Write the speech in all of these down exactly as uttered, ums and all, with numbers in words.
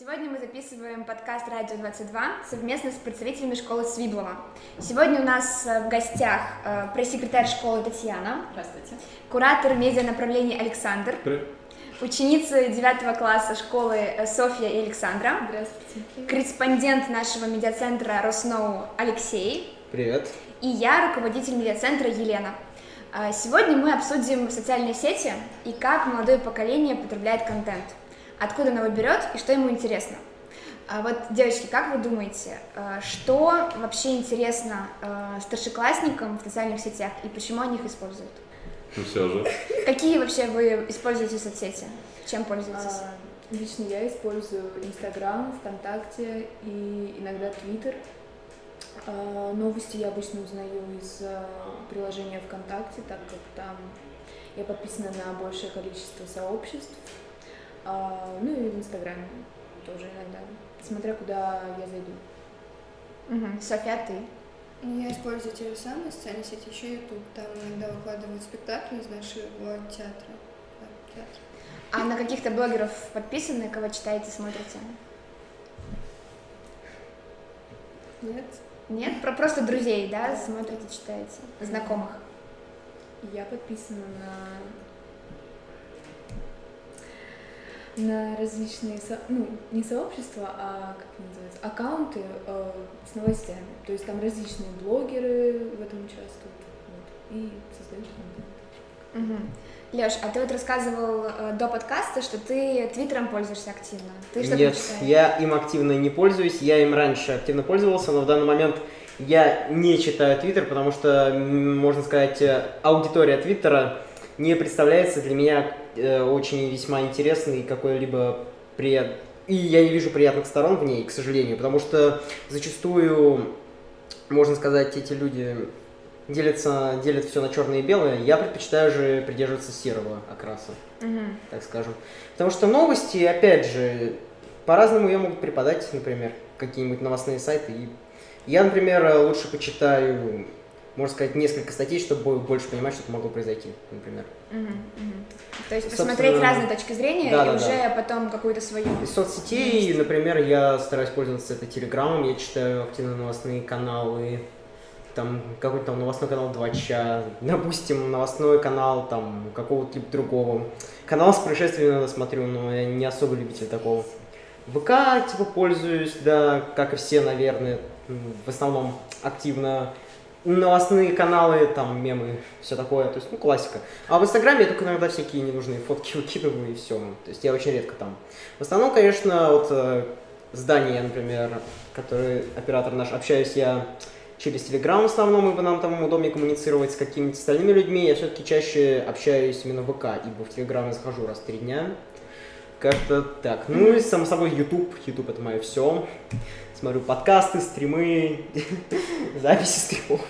Сегодня мы записываем подкаст «Радио-двадцать два» совместно с представителями школы Свиблова. Сегодня у нас в гостях пресс-секретарь школы Татьяна. Здравствуйте. Куратор медианаправления Александр. Привет. Ученицы девятого класса школы Софья и Александра. Здравствуйте. Корреспондент нашего медиацентра Росноу Алексей. Привет. И я, руководитель медиацентра Елена. Сегодня мы обсудим социальные сети и как молодое поколение потребляет контент. Откуда он его берет и что ему интересно. Вот, девочки, как вы думаете, что вообще интересно старшеклассникам в социальных сетях и почему они их используют? Ну все же. Какие вообще вы используете соцсети? Чем пользуетесь? А, лично я использую Инстаграм, ВКонтакте и иногда Твиттер. А, новости я обычно узнаю из приложения ВКонтакте, так как там я подписана на большее количество сообществ. А, ну и в Инстаграме тоже иногда, смотря куда я зайду. Угу. Софья, ты? Я использую те же самые социальные сети, еще YouTube. Там иногда выкладывают спектакли из нашего театра. театра. А на каких-то блогеров подписаны, кого читаете, смотрите? Нет. Нет? Про просто друзей, да? Да. Смотрите, читаете. Знакомых. Я подписана на, на различные, со... ну, не сообщества, а как это называется, аккаунты э, с новостями. То есть там различные блогеры в этом участвуют вот, и создают контент. Угу. Лёш, а ты вот рассказывал э, до подкаста, что ты Твиттером пользуешься активно. Ты что-то Нет, читаешь? Я им активно не пользуюсь, я им раньше активно пользовался, но в данный момент я не читаю Твиттер, потому что, можно сказать, аудитория Твиттера не представляется для меня э, очень весьма интересной и какой-либо приятной. И я не вижу приятных сторон в ней, к сожалению, потому что зачастую, можно сказать, эти люди делятся, делят все на черное и белое. Я предпочитаю же придерживаться серого окраса, угу. так скажем. Потому что новости, опять же, по-разному ее могут преподать, например, какие-нибудь новостные сайты. И я, например, лучше почитаю, можно сказать, несколько статей, чтобы больше понимать, что могло произойти, например. Угу, угу. То есть Собственно, посмотреть разные точки зрения да, и да, уже да. потом какую-то свою. Из соцсетей, есть. Например, я стараюсь пользоваться это Телеграмом, я читаю активно новостные каналы, там какой-то там новостной канал два часа, допустим, новостной канал там какого-то либо другого. Канал с происшествиями надо смотрю, но я не особо любитель такого. ВК типа пользуюсь, да, как и все, наверное, в основном активно. Новостные каналы, там, мемы, все такое, то есть, ну, классика. А в Инстаграме я только иногда всякие ненужные фотки выкидываю и все, то есть я очень редко там. В основном, конечно, вот э, здание, например, который оператор наш, общаюсь я через Телеграм в основном, ибо нам там удобнее коммуницировать с какими-то остальными людьми, я все-таки чаще общаюсь именно в ВК, ибо в Телеграм я захожу раз в три дня, как-то так. Ну и, само собой, YouTube, YouTube это мое все. Смотрю подкасты, стримы, записи стримов.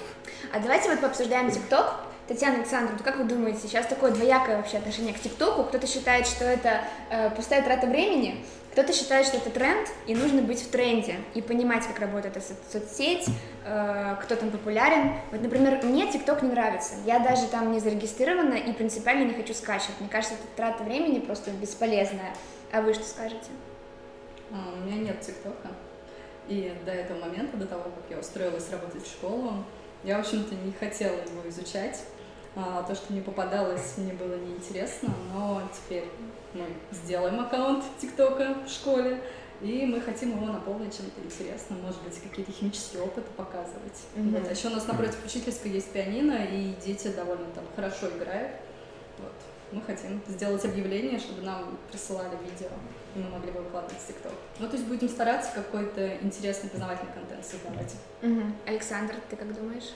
А давайте вот пообсуждаем ТикТок. Татьяна, Александровна, ну как вы думаете, сейчас такое двоякое вообще отношение к ТикТоку? Кто-то считает, что это э, пустая трата времени, кто-то считает, что это тренд, и нужно быть в тренде, и понимать, как работает эта соцсеть, э, кто там популярен. Вот, например, мне ТикТок не нравится, я даже там не зарегистрирована и принципиально не хочу скачивать. Мне кажется, это трата времени просто бесполезная. А вы что скажете? У меня нет ТикТока. И до этого момента, до того, как я устроилась работать в школу, я, в общем-то, не хотела его изучать. А, то, что мне попадалось, мне было неинтересно, но теперь мы сделаем аккаунт ТикТока в школе, и мы хотим его наполнить чем-то интересным, может быть, какие-то химические опыты показывать. Mm-hmm. Вот. А еще у нас напротив учительской есть пианино, и дети довольно там хорошо играют. Вот. Мы хотим сделать объявление, чтобы нам присылали видео, и мы могли бы выкладывать в ТикТок. Ну, то есть будем стараться какой-то интересный, познавательный контент создавать. Угу. Александр, ты как думаешь?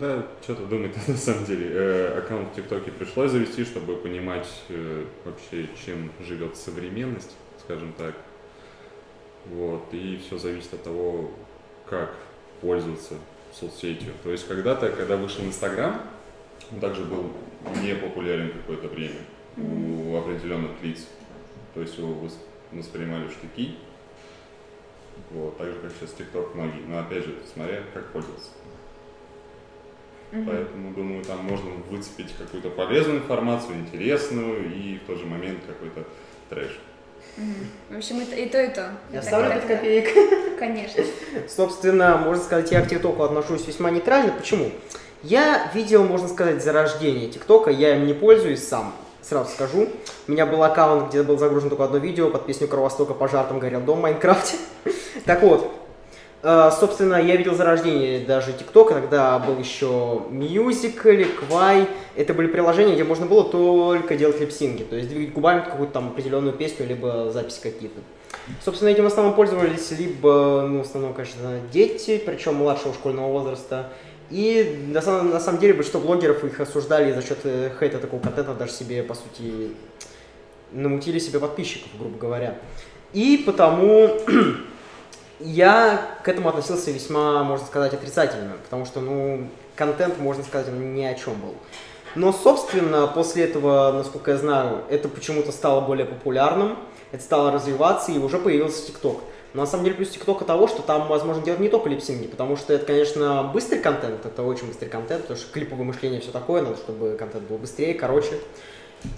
Да, что-то думать на самом деле. Аккаунт в ТикТоке пришлось завести, чтобы понимать вообще, чем живет современность, скажем так. Вот. И все зависит от того, как пользоваться соцсетью. То есть когда-то, когда вышел Инстаграм, он также был непопулярен какое-то время у определенных лиц. То есть его воспринимали в штыки. Вот, так же, как сейчас ТикТок многие. Но опять же, смотря как пользоваться. Uh-huh. Поэтому, думаю, там можно выцепить какую-то полезную информацию, интересную и в тот же момент какой-то трэш. Угу. В общем, это, и то, и то. Я и ставлю пять копеек. Конечно. Собственно, можно сказать, я к ТикТоку отношусь весьма нейтрально. Почему? Я видел, можно сказать, зарождение ТикТока, я им не пользуюсь сам, сразу скажу. У меня был аккаунт, где было загружено только одно видео под песню Кровостока «Пожар, там горел дом» в Майнкрафте. Так вот, собственно, я видел зарождение даже ТикТока, тогда был еще Мьюзикл, Квай. Это были приложения, где можно было только делать липсинги, то есть двигать губами какую-то там определенную песню, либо записи какие-то. Собственно, этим в основном пользовались либо, ну, в основном, конечно, дети, причем младшего школьного возраста. И на самом, на самом деле большинство блогеров их осуждали за счет хейта такого контента, даже себе, по сути, намутили себе подписчиков, грубо говоря. И потому я к этому относился весьма, можно сказать, отрицательно, потому что, ну, контент, можно сказать, ни о чем был. Но, собственно, после этого, насколько я знаю, это почему-то стало более популярным, это стало развиваться, и уже появился ТикТок. Но на самом деле плюс ТикТока того, что там возможно делать не только липсинги, потому что это, конечно, быстрый контент, это очень быстрый контент, потому что клиповое мышление все такое, надо, чтобы контент был быстрее, короче.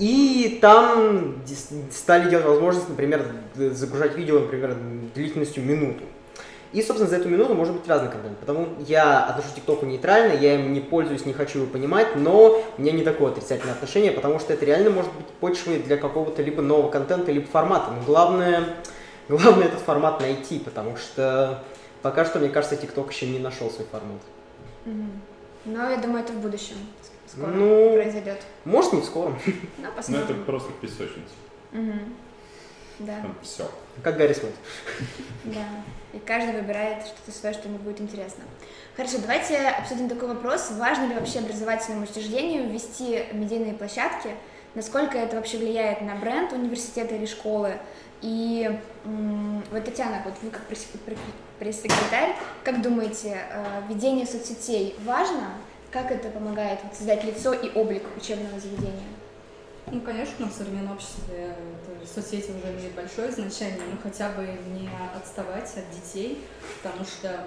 И там стали делать возможность, например, загружать видео, например, длительностью минуту. И, собственно, за эту минуту может быть разный контент. Потому я отношусь к ТикТоку нейтрально, я им не пользуюсь, не хочу его понимать, но у меня не такое отрицательное отношение, потому что это реально может быть почвой для какого-то либо нового контента, либо формата. Но главное... Главное этот формат найти, потому что пока что, мне кажется, ТикТок еще не нашел свой формат. Mm-hmm. Но я думаю, это в будущем скоро ну, произойдет. Может, не скоро. Но посмотрим. Но это просто песочница. Mm-hmm. Да. Там все. Как Гарри смотрит. Да. И каждый выбирает что-то свое, что ему будет интересно. Хорошо, давайте обсудим такой вопрос. Важно ли вообще образовательному учреждению ввести медийные площадки? Насколько это вообще влияет на бренд университета или школы? И вот, Татьяна, вот вы как пресс-секретарь, как думаете, ведение соцсетей важно? Как это помогает вот, создать лицо и облик учебного заведения? Ну, конечно, в современном обществе соцсети уже имеют большое значение, но хотя бы не отставать от детей, потому что,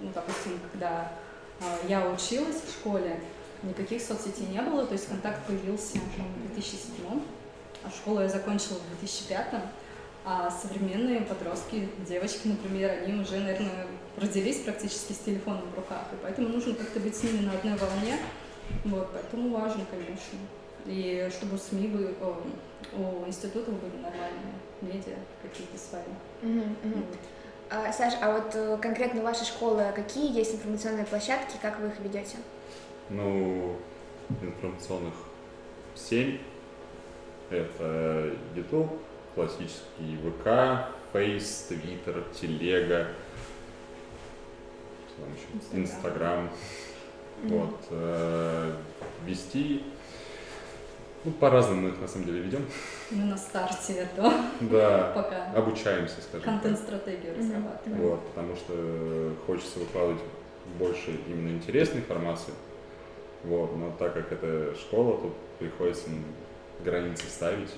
ну, допустим, когда я училась в школе, никаких соцсетей не было, то есть ВКонтакте появился в две тысячи седьмом, а школу я закончила в две тысячи пятом. А современные подростки, девочки, например, они уже, наверное, родились практически с телефоном в руках, и поэтому нужно как-то быть с ними на одной волне, вот, поэтому важно, конечно, и чтобы у СМИ, бы, у института были нормальные медиа какие-то свои. Mm-hmm. Mm-hmm. А, Саш, а вот конкретно у вашей школы какие есть информационные площадки, как вы их ведете? Ну, информационных семь, это YouTube, классический ВК, Фейс, Твиттер, Телега, Инстаграм. Вот. Э, вести. Ну, по-разному их на самом деле ведем. Мы на старте этого. Да. Пока. Обучаемся, скажем. Контент-стратегию разрабатываем. Вот, потому что хочется выкладывать больше именно интересной информации. Вот, но так как это школа, тут приходится границы ставить.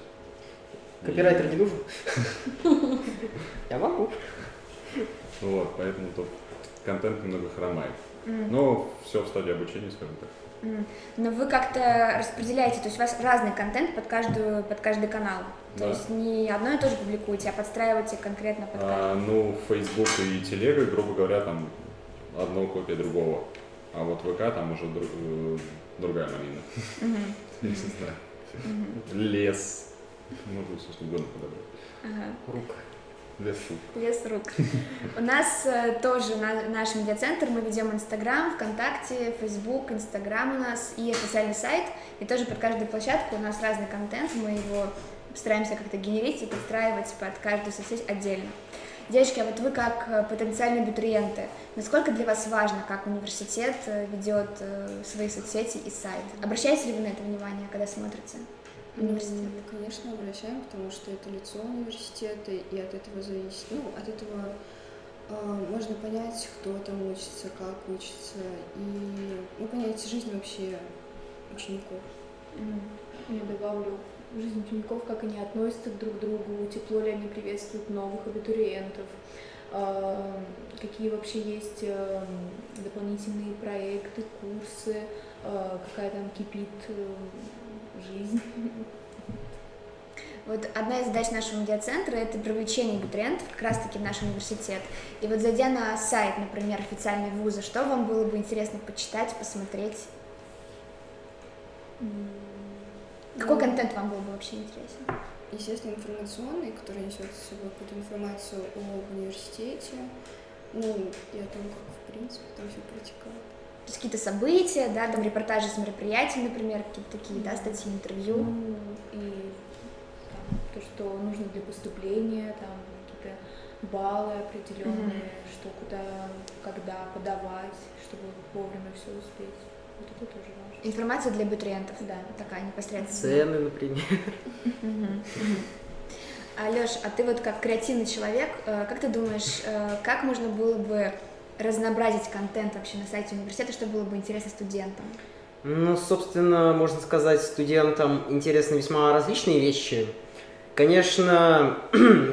Копирайтер не нужен? Я могу. Вот, поэтому тут контент немного хромает. Но все в стадии обучения, скажем так. Но вы как-то распределяете, то есть у вас разный контент под каждую, под каждый канал. То есть не одно и то же публикуете, а подстраиваете конкретно под каждый. Ну, Facebook и Телега, грубо говоря, там одно копия другого. А вот ВК там уже другая малина. Не знаю. Лес. Можно все, что угодно подобрать. Ага. Рук. Лес рук. Лес рук. У нас тоже на, наш медиацентр, мы ведем Инстаграм, ВКонтакте, Фейсбук, Инстаграм у нас и официальный сайт. И тоже под каждую площадку у нас разный контент, мы его стараемся как-то генерить и подстраивать под каждую соцсеть отдельно. Девочки, а вот вы как потенциальные абитуриенты, насколько для вас важно, как университет ведет свои соцсети и сайт? Обращаете ли вы на это внимание, когда смотрите? Университет. Конечно, обращаем, потому что это лицо университета, и от этого зависит, ну, от этого э, можно понять, кто там учится, как учится, и ну, понять жизнь вообще учеников. Mm-hmm. Я добавлю, жизнь учеников, как они относятся друг к другу, тепло ли они приветствуют новых абитуриентов, э, какие вообще есть э, дополнительные проекты, курсы, э, какая там кипит э, жизнь. Вот одна из задач нашего медиацентра – это привлечение абитуриентов как раз-таки в наш университет. И вот зайдя на сайт, например, официальный вуза, что вам было бы интересно почитать, посмотреть? Какой контент вам был бы вообще интересен? Естественно, информационный, который несет с собой какую-то информацию о университете, ну, и о том, как, в принципе, там все протекало. То есть какие-то события, да, там репортажи с мероприятий, например, какие-то такие, да, статьи, интервью. Ну, и там, то, что нужно для поступления, там, какие-то баллы определенные, mm-hmm. что куда, когда подавать, чтобы вовремя все успеть. Вот это тоже важно. Информация для абитуриентов, да, такая непосредственно. Цены, например. Алёш, а ты вот как креативный человек, как ты думаешь, как можно было бы разнообразить контент вообще на сайте университета, что было бы интересно студентам? Ну, собственно, можно сказать, студентам интересны весьма различные вещи. Конечно,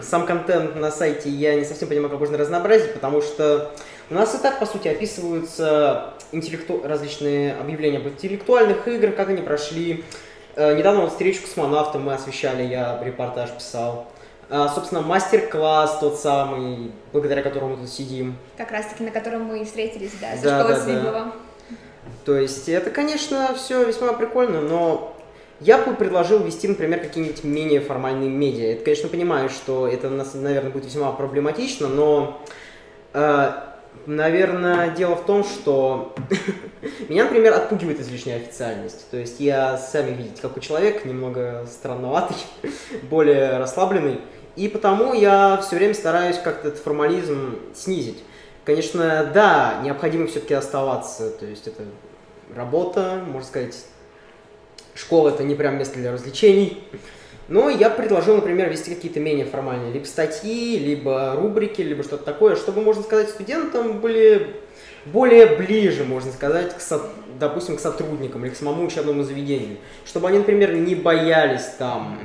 сам контент на сайте я не совсем понимаю, как можно разнообразить, потому что у нас и так, по сути, описываются интеллекту... различные объявления об интеллектуальных играх, как они прошли. Э, недавно вот встречу с космонавтом мы освещали, я репортаж писал. А, собственно, мастер-класс тот самый, благодаря которому мы тут сидим. Как раз-таки, на котором мы и встретились, да, со да, школой да, Свиблова. Да. То есть это, конечно, все весьма прикольно, но... Я бы предложил вести, например, какие-нибудь менее формальные медиа. Это, конечно, понимаю, что это, наверное, будет весьма проблематично, но, э, наверное, дело в том, что меня, например, отпугивает излишняя официальность. То есть я, сами видите, какой человек, немного странноватый, более расслабленный, и потому я все время стараюсь как-то этот формализм снизить. Конечно, да, необходимо все-таки оставаться, то есть это работа, можно сказать... Школа – это не прям место для развлечений. Но я предложил, например, вести какие-то менее формальные либо статьи, либо рубрики, либо что-то такое, чтобы, можно сказать, студентам были более ближе, можно сказать, к со... допустим, к сотрудникам или к самому учебному заведению. Чтобы они, например, не боялись там,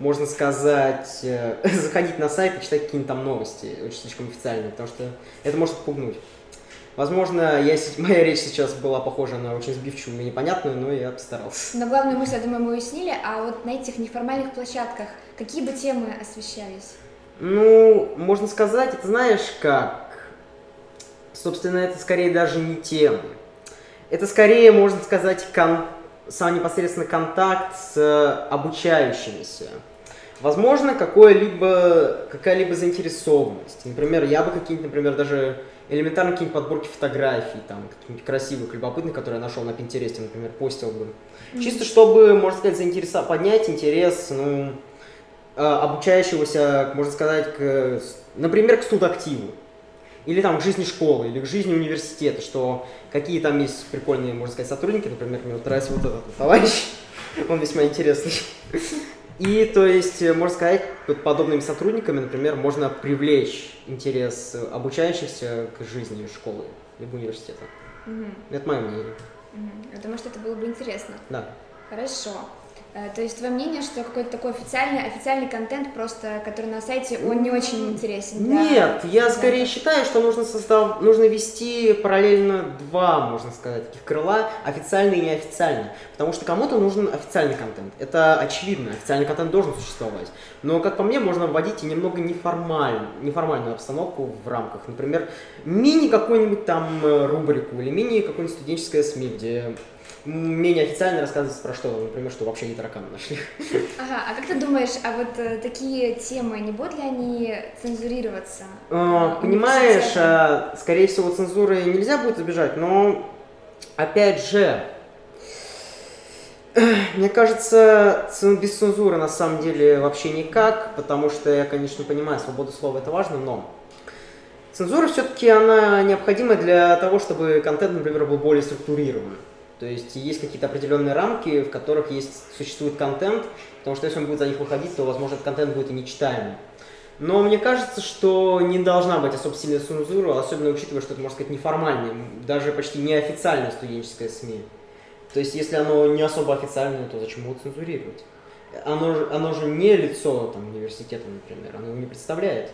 можно сказать, заходить на сайт и читать какие-нибудь там новости, очень слишком официальные, потому что это может отпугнуть. Возможно, я, моя речь сейчас была похожа на очень сбивчивую и непонятную, но я постарался. Но главную мысль, я думаю, мы уяснили. А вот на этих неформальных площадках какие бы темы освещались? Ну, можно сказать, это знаешь как? Собственно, это скорее даже не темы. Это скорее, можно сказать, кон... сам непосредственно контакт с обучающимися. Возможно, какое-либо, какая-либо заинтересованность. Например, я бы какие-нибудь, например, даже... элементарно какие-нибудь подборки фотографий, там, каких-нибудь красивых, любопытных, которые я нашел на Пинтересте, например, постил бы. Mm-hmm. Чисто чтобы, можно сказать, заинтересовать, поднять интерес, ну, обучающегося, можно сказать, к, например, к студактиву. Или там к жизни школы, или к жизни университета, что какие там есть прикольные, можно сказать, сотрудники, например, мне вот нравится вот этот товарищ, он весьма интересный. И, то есть, можно сказать, подобными сотрудниками, например, можно привлечь интерес обучающихся к жизни школы либо университета. Mm-hmm. Это мое мнение. Mm-hmm. Я думаю, что это было бы интересно. Да. Хорошо. То есть, твое мнение, что какой-то такой официальный, официальный контент, просто, который на сайте, он не очень интересен? Нет, да? я да. скорее считаю, что нужно, состав... нужно вести параллельно два, можно сказать, таких крыла, официальный и неофициальный. Потому что кому-то нужен официальный контент, это очевидно, официальный контент должен существовать. Но, как по мне, можно вводить и немного неформаль... неформальную обстановку в рамках, например, мини какую-нибудь там рубрику или мини какое-нибудь студенческое СМИ, где... менее официально рассказывается про что, например, что вообще не тараканы нашли. Ага, а как ты думаешь, а вот э, такие темы, не будут ли они цензурироваться? Э, понимаешь, э, скорее всего, цензуры нельзя будет избежать, но, опять же, э, мне кажется, без цензуры на самом деле вообще никак, потому что я, конечно, понимаю, свобода слова – это важно, но... Цензура все-таки, она необходима для того, чтобы контент, например, был более структурирован. То есть есть какие-то определенные рамки, в которых есть, существует контент, потому что если он будет за них выходить, то, возможно, этот контент будет и нечитаемым. Но мне кажется, что не должна быть особо сильная цензура, особенно учитывая, что это, можно сказать, неформальное, даже почти неофициальное студенческое СМИ. То есть если оно не особо официальное, то зачем его цензурировать? Оно, оно же не лицо там, университета, например, оно его не представляет.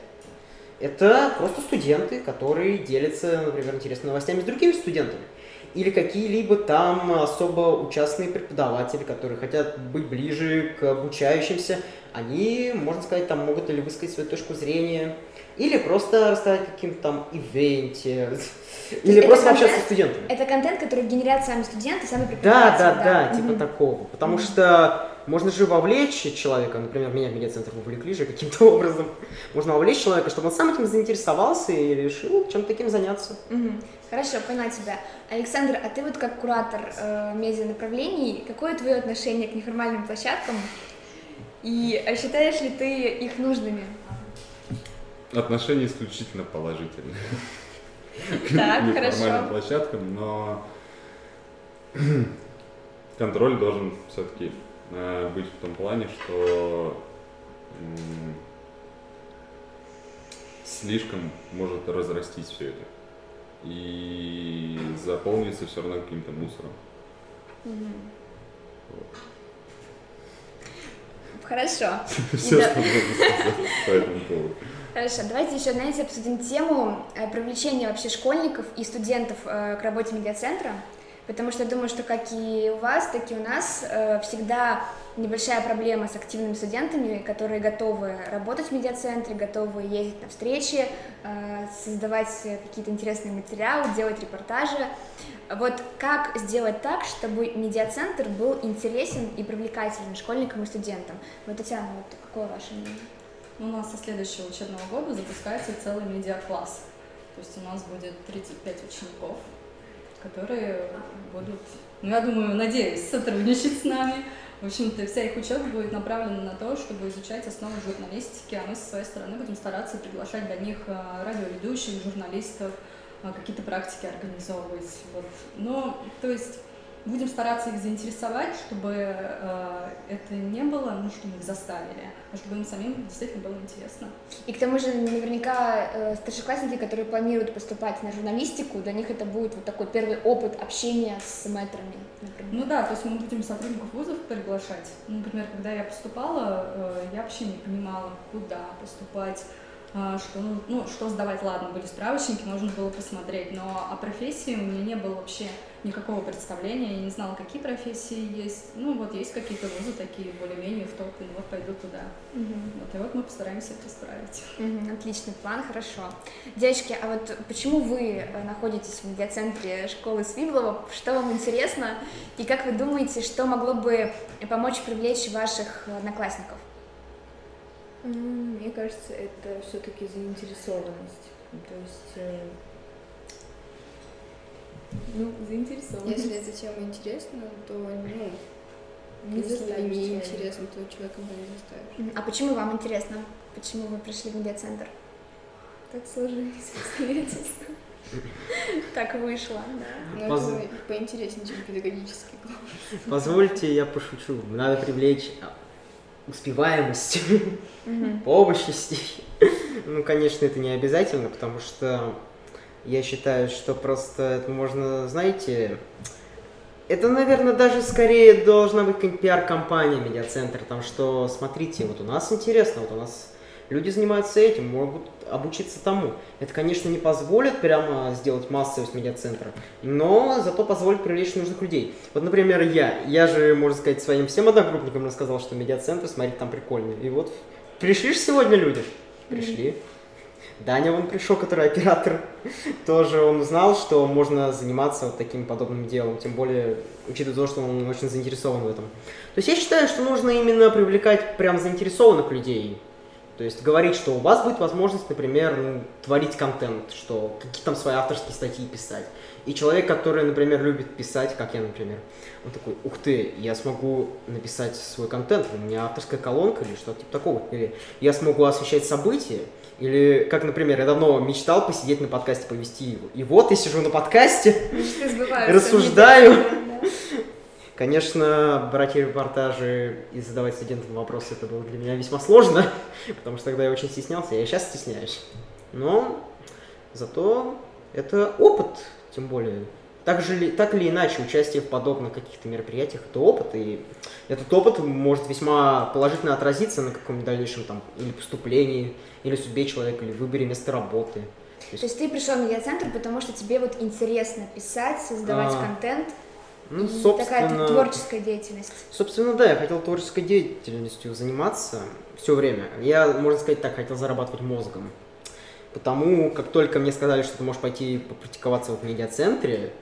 Это просто студенты, которые делятся, например, интересными новостями с другими студентами. Или какие-либо там особо участные преподаватели, которые хотят быть ближе к обучающимся, они, можно сказать, там могут или высказать свою точку зрения, или просто рассказать о каком-то там ивенте, или это просто контент, общаться с студентами. Это контент, который генерят сами студенты, сами преподаватели. Да, да, да, да, типа mm-hmm. такого. Потому mm-hmm. что можно же вовлечь человека, например, меня в медиацентр вовлекли же каким-то образом, можно вовлечь человека, чтобы он сам этим заинтересовался и решил чем-то таким заняться. Mm-hmm. Хорошо, поняла тебя. Александр, а ты вот как куратор э, медианаправлений, какое твое отношение к неформальным площадкам? И а считаешь ли ты их нужными? Отношения исключительно положительные. Так, хорошо. К неформальным площадкам, но контроль должен все-таки быть в том плане, что слишком может разрастись все это и заполнится все равно каким-то мусором. Хорошо. Все, что можно сказать по этому поводу. Хорошо, давайте еще, знаете, обсудим тему привлечения вообще школьников и студентов к работе медиацентра, потому что я думаю, что как и у вас, так и у нас всегда небольшая проблема с активными студентами, которые готовы работать в медиацентре, готовы ездить на встречи, создавать какие-то интересные материалы, делать репортажи. Вот как сделать так, чтобы медиацентр был интересен и привлекателен школьникам и студентам? Вот, Татьяна, вот какое ваше мнение? У нас со следующего учебного года запускается целый медиакласс. То есть у нас будет тридцать пять учеников, которые будут, ну я думаю, надеюсь, сотрудничать с нами. В общем-то, вся их учеба будет направлена на то, чтобы изучать основы журналистики, а мы со своей стороны будем стараться приглашать для них радиоведущих, журналистов, какие-то практики организовывать. Вот. Но, то есть, будем стараться их заинтересовать, чтобы э, это не было, ну, чтобы их заставили, а чтобы им самим действительно было интересно. И к тому же, наверняка, э, старшеклассники, которые планируют поступать на журналистику, для них это будет вот такой первый опыт общения с мэтрами, например. Ну да, то есть мы будем сотрудников вузов приглашать. Ну, например, когда я поступала, э, я вообще не понимала, куда поступать. Что, ну, ну, что сдавать, ладно, были справочники, можно было посмотреть, но о профессии у меня не было вообще никакого представления, я не знала, какие профессии есть, ну вот есть какие-то вузы такие более-менее в топ, ну вот пойду туда, угу. вот, и вот мы постараемся это исправить. Угу, отличный план, хорошо. Девочки, а вот почему вы находитесь в медиацентре школы Свиблова, что вам интересно, и как вы думаете, что могло бы помочь привлечь ваших одноклассников? Мне кажется, это все-таки заинтересованность, то есть, э, ну, заинтересованность. Если эта тема интересна, то, ну, не если не интересно, то человека не заставишь. А почему вам интересно? Почему вы пришли в медиацентр? Так сложились обстоятельства. Так вышло, да. Но Поз... это поинтереснее, чем педагогический класс. Позвольте, я пошучу. Надо привлечь... успеваемость, mm-hmm. помощности. Ну, конечно, это не обязательно, потому что я считаю, что просто это можно, знаете, это, наверное, даже скорее должна быть какая-нибудь пиар-компания медиацентра, там, что, смотрите, вот у нас интересно, вот у нас люди занимаются этим, могут обучиться тому. Это, конечно, не позволит прямо сделать массовость медиацентра, но зато позволит привлечь нужных людей. Вот, например, я. Я же, можно сказать, своим всем одногруппникам рассказал, что медиацентр, смотри, там прикольно. И вот пришли же сегодня люди. Пришли. Mm-hmm. Даня, он пришел, который оператор. Тоже он узнал, что можно заниматься вот таким подобным делом. Тем более, учитывая то, что он очень заинтересован в этом. То есть я считаю, что нужно именно привлекать прям заинтересованных людей. То есть говорить, что у вас будет возможность, например, ну, творить контент, что какие-то там свои авторские статьи писать. И человек, который, например, любит писать, как я, например, он такой, ух ты, я смогу написать свой контент, у меня авторская колонка или что-то типа такого. Или я смогу освещать события, или, как, например, я давно мечтал посидеть на подкасте, повести его. И вот я сижу на подкасте, рассуждаю. Конечно, брать репортажи и задавать студентам вопросы, это было для меня весьма сложно, потому что тогда я очень стеснялся, я и сейчас стесняюсь. Но зато это опыт, тем более. Так, же, так или иначе, участие в подобных каких-то мероприятиях – это опыт, и этот опыт может весьма положительно отразиться на каком-нибудь дальнейшем там, или поступлении, или судьбе человека, или выборе места работы. То есть, То есть ты пришел в медиацентр, потому что тебе вот интересно писать, создавать а... контент? Ну, собственно, такая творческая деятельность. Собственно, да, я хотел творческой деятельностью заниматься все время. Я, можно сказать так, хотел зарабатывать мозгом. Потому как только мне сказали, что ты можешь пойти попрактиковаться вот в медиацентре,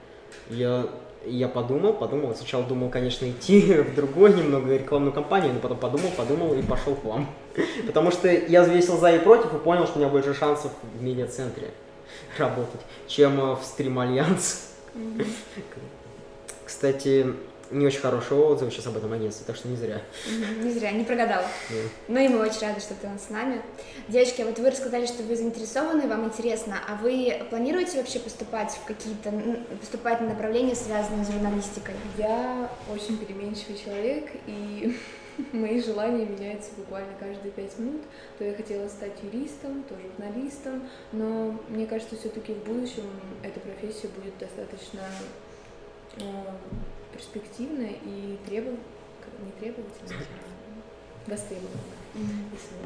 я, я подумал, подумал. Сначала думал, конечно, идти в другую немного рекламную кампанию, но потом подумал, подумал и пошел к вам. Потому что я взвесил за и против и понял, что у меня больше шансов в медиацентре работать, чем в Stream Alliance. Mm-hmm. Кстати, не очень хорошие отзывы сейчас об этом агентстве, так что не зря. Не зря, не прогадала. Yeah. Ну и мы очень рады, что ты с нами. Девочки, вот вы рассказали, что вы заинтересованы, вам интересно, а вы планируете вообще поступать в какие-то, поступать на направления, связанные с журналистикой? Я очень переменчивый человек, и мои желания меняются буквально каждые пять минут. То я хотела стать юристом, то журналистом, но мне кажется, все-таки в будущем эта профессия будет достаточно перспективно и требовать, не требовать, а востребовано. Mm-hmm.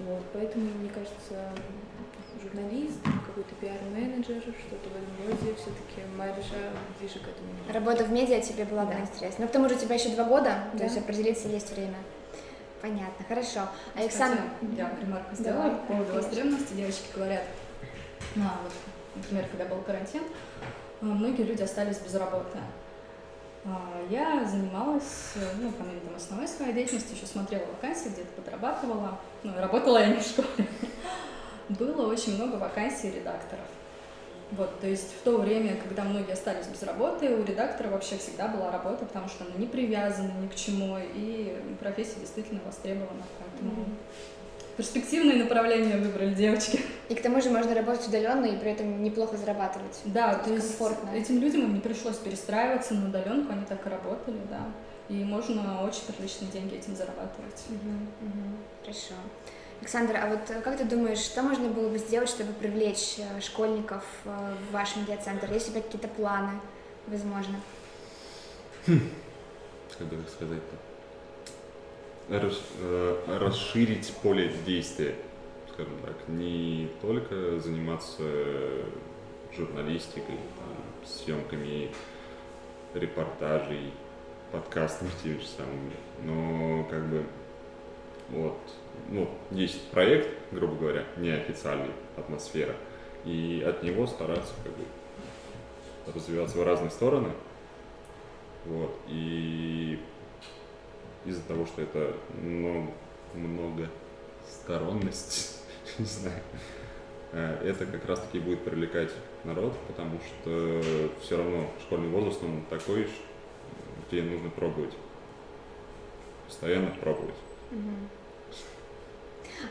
Вот, поэтому, мне кажется, журналист, какой-то пиар-менеджер, что-то в этом роде, все-таки моя душа ближе к этому. Работа в медиа тебе была бы да. интересна. Но к тому же у тебя еще два года, да. то есть определиться есть время. Понятно, хорошо. Александр... Кстати, я примарку сделала по поводу востребованности. Девочки говорят, ну, вот, например, когда был карантин, многие люди остались без работы. Я занималась, ну, помимо там, основной своей деятельности, еще смотрела вакансии, где-то подрабатывала. Ну, работала я не в школе. Было очень много вакансий редакторов. Вот, то есть в то время, когда многие остались без работы, у редактора вообще всегда была работа, потому что она не привязана ни к чему, и профессия действительно востребована. Поэтому mm-hmm. перспективные направления выбрали девочки. И к тому же можно работать удаленно и при этом неплохо зарабатывать. Да, то есть комфортно. Этим людям им не пришлось перестраиваться на удаленку, они так и работали, да. И можно очень приличные деньги этим зарабатывать. Угу, угу. Хорошо. Александр, а вот как ты думаешь, что можно было бы сделать, чтобы привлечь школьников в ваш медиацентр? Есть у тебя какие-то планы, возможно? Хм. Как бы сказать-то? Рас- расширить поле действия. Скажем так, не только заниматься журналистикой, там, съемками репортажей, подкастами теми же самыми, но как бы вот, ну, есть проект, грубо говоря, неофициальный, атмосфера, и от него стараться как бы развиваться в разные стороны, вот, и из-за того, что это много, многосторонность, не знаю, это как раз таки будет привлекать народ, потому что все равно школьный возраст, он такой, где нужно пробовать, постоянно пробовать.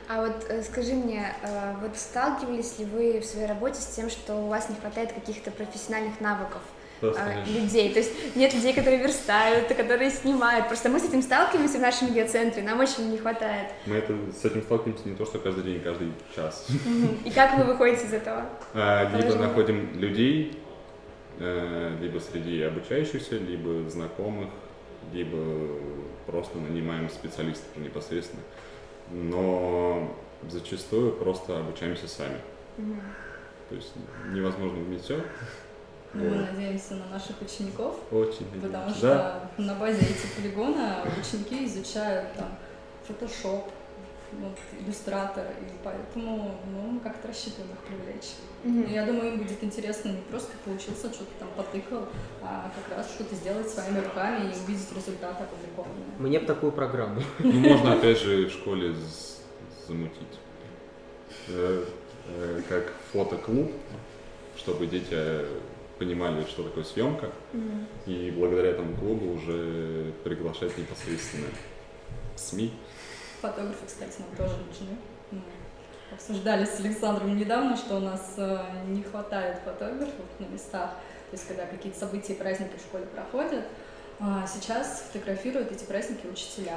А вот скажи мне, вот сталкивались ли вы в своей работе с тем, что у вас не хватает каких-то профессиональных навыков? Людей, то есть нет людей, которые верстают, которые снимают, просто мы с этим сталкиваемся в нашем медиацентре, нам очень не хватает. Мы это, с этим сталкиваемся не то, что каждый день, каждый час. И как вы выходите из этого? Либо находим людей, либо среди обучающихся, либо знакомых, либо просто нанимаем специалистов непосредственно, но зачастую просто обучаемся сами, то есть невозможно уметь все. Мы вот. надеемся на наших учеников, Очень потому надеюсь. что да. на базе этих полигона ученики изучают там Photoshop, вот, Illustrator, и поэтому ну, мы как-то рассчитываем их привлечь. Mm-hmm. Я думаю, им будет интересно не просто поучился, что-то там потыкал, а как раз что-то сделать своими руками и увидеть результаты опубликованные. Мне бы такую программу. Можно опять же в школе замутить, как фотоклуб, чтобы дети понимали, что такое съемка, mm-hmm. и благодаря этому клубу уже приглашать непосредственно СМИ. Фотографы, кстати, нам тоже нужны. Мы обсуждали с Александром недавно, что у нас не хватает фотографов на местах, то есть когда какие-то события и праздники в школе проходят, сейчас фотографируют эти праздники учителя.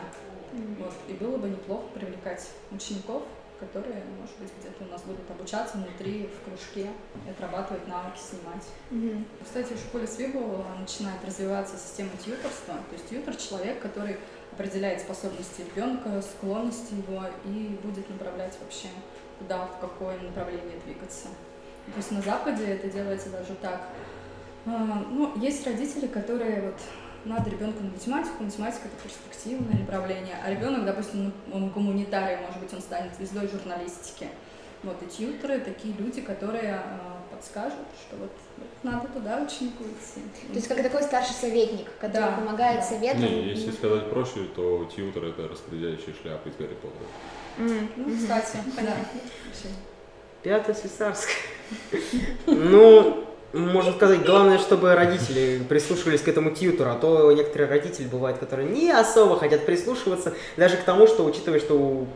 Mm-hmm. Вот. И было бы неплохо привлекать учеников, которые, может быть, где-то у нас будут обучаться внутри, в кружке, и отрабатывать навыки, снимать. Mm-hmm. Кстати, в школе Свиблова начинает развиваться система тьюторства. То есть тьютор — человек, который определяет способности ребенка, склонности его и будет направлять вообще, куда, в какое направление двигаться. То есть на Западе это делается даже так. Ну, есть родители, которые вот надо ребенку на математику, математика — это перспективное направление, а ребенок, допустим, он гуманитарий, может быть, он станет звездой журналистики. Вот, и тьютеры — такие люди, которые подскажут, что вот, вот надо туда ученику идти. То есть как такой старший советник, который да, помогает да. советам. Не, если сказать проще, то тьютер — это распределяющая шляпа из Гарри Поттера. Mm. Ну, кстати, понятно. Пятая сесарская. Ну, можно сказать, главное, чтобы родители прислушивались к этому тьютеру, а то некоторые родители бывают, которые не особо хотят прислушиваться, даже к тому, что, учитывая, что у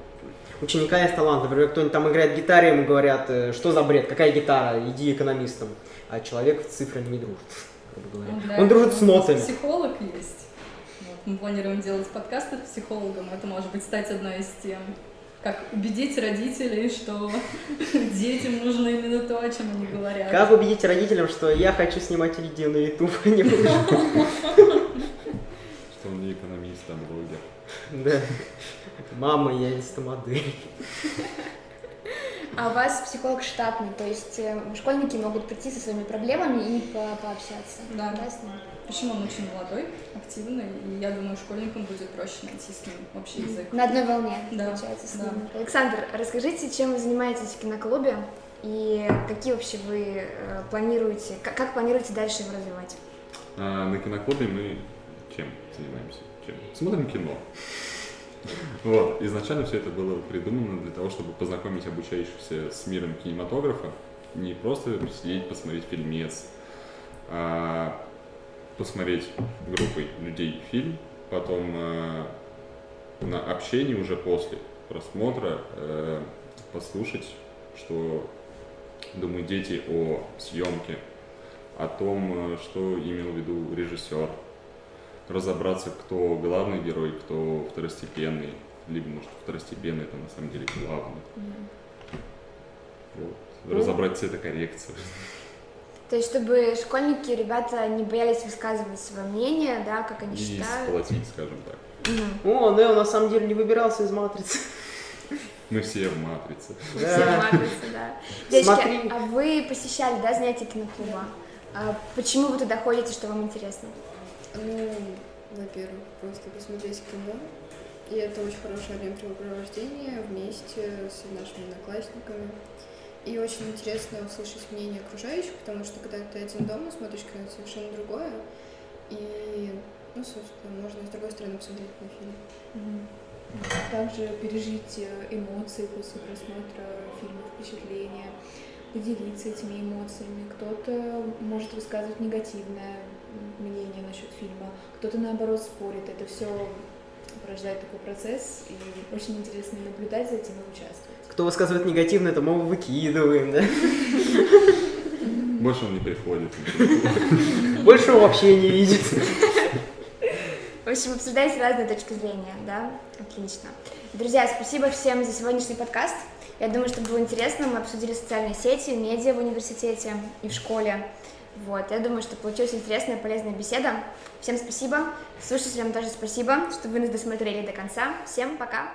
ученика есть талант, например, кто-нибудь там играет гитарой, ему говорят, что за бред, какая гитара, иди экономистом, а человек с цифрами не дружит, грубо говоря. Да, он дружит с нотами. Психолог есть, вот, мы планируем делать подкасты с психологом, это может быть стать одной из тем. Как убедить родителей, что детям нужно именно то, о чем они говорят. Как убедить родителям, что я хочу снимать видео на YouTube, а не выжить? Что он не экономист, а блогер. Да. Мама, я инстамодель. А у вас психолог штатный, то есть школьники могут прийти со своими проблемами и по- пообщаться. Да. да Почему он очень молодой, активный, и я думаю, школьникам будет проще найти с ним общий язык. На одной волне, да. получается, с да. ним. Александр, расскажите, чем вы занимаетесь в киноклубе и какие вообще вы планируете, как, как планируете дальше его развивать? А, на киноклубе мы чем занимаемся? Чем? Смотрим кино. Вот. Изначально все это было придумано для того, чтобы познакомить обучающихся с миром кинематографа, не просто сидеть, посмотреть фильмец, а посмотреть группой людей фильм, потом э, на общении уже после просмотра э, послушать, что думают дети о съемке, о том, что имел в виду режиссер. Разобраться, кто главный герой, кто второстепенный, либо, может, второстепенный, это на самом деле главный. Mm. Вот. Mm. Разобрать цветокоррекцию. То есть, чтобы школьники, ребята, не боялись высказывать свое мнение, да, как они и считают. И сплотить, скажем так. Mm. О, да, он на самом деле не выбирался из «Матрицы». Мы все в «Матрице». Все в «Матрице», да. Девочки, а вы посещали, да, занятия киноклуба? Почему вы туда ходите, что вам интересно? Ну, во-первых, просто посмотреть кино, и это очень хорошее времяпрепровождение вместе с нашими одноклассниками. И очень интересно услышать мнение окружающих, потому что когда ты один дома смотришь кино, это совершенно другое, и, ну, собственно, можно с другой стороны посмотреть на фильм. Также пережить эмоции после просмотра фильма, впечатления, поделиться этими эмоциями. Кто-то может высказывать негативное мнение насчет фильма, кто-то наоборот спорит. Это все порождает такой процесс, и очень интересно наблюдать за этим и участвовать. Кто высказывает негативно, это мы выкидываем, да? Больше он не приходит. Больше он вообще не видит. В общем, обсуждайте разные точки зрения, да? Отлично. Друзья, спасибо всем за сегодняшний подкаст. Я думаю, что было интересно. Мы обсудили социальные сети, медиа в университете и в школе. Вот, я думаю, что получилась интересная и полезная беседа. Всем спасибо. Слушателям тоже спасибо, что вы нас досмотрели до конца. Всем пока!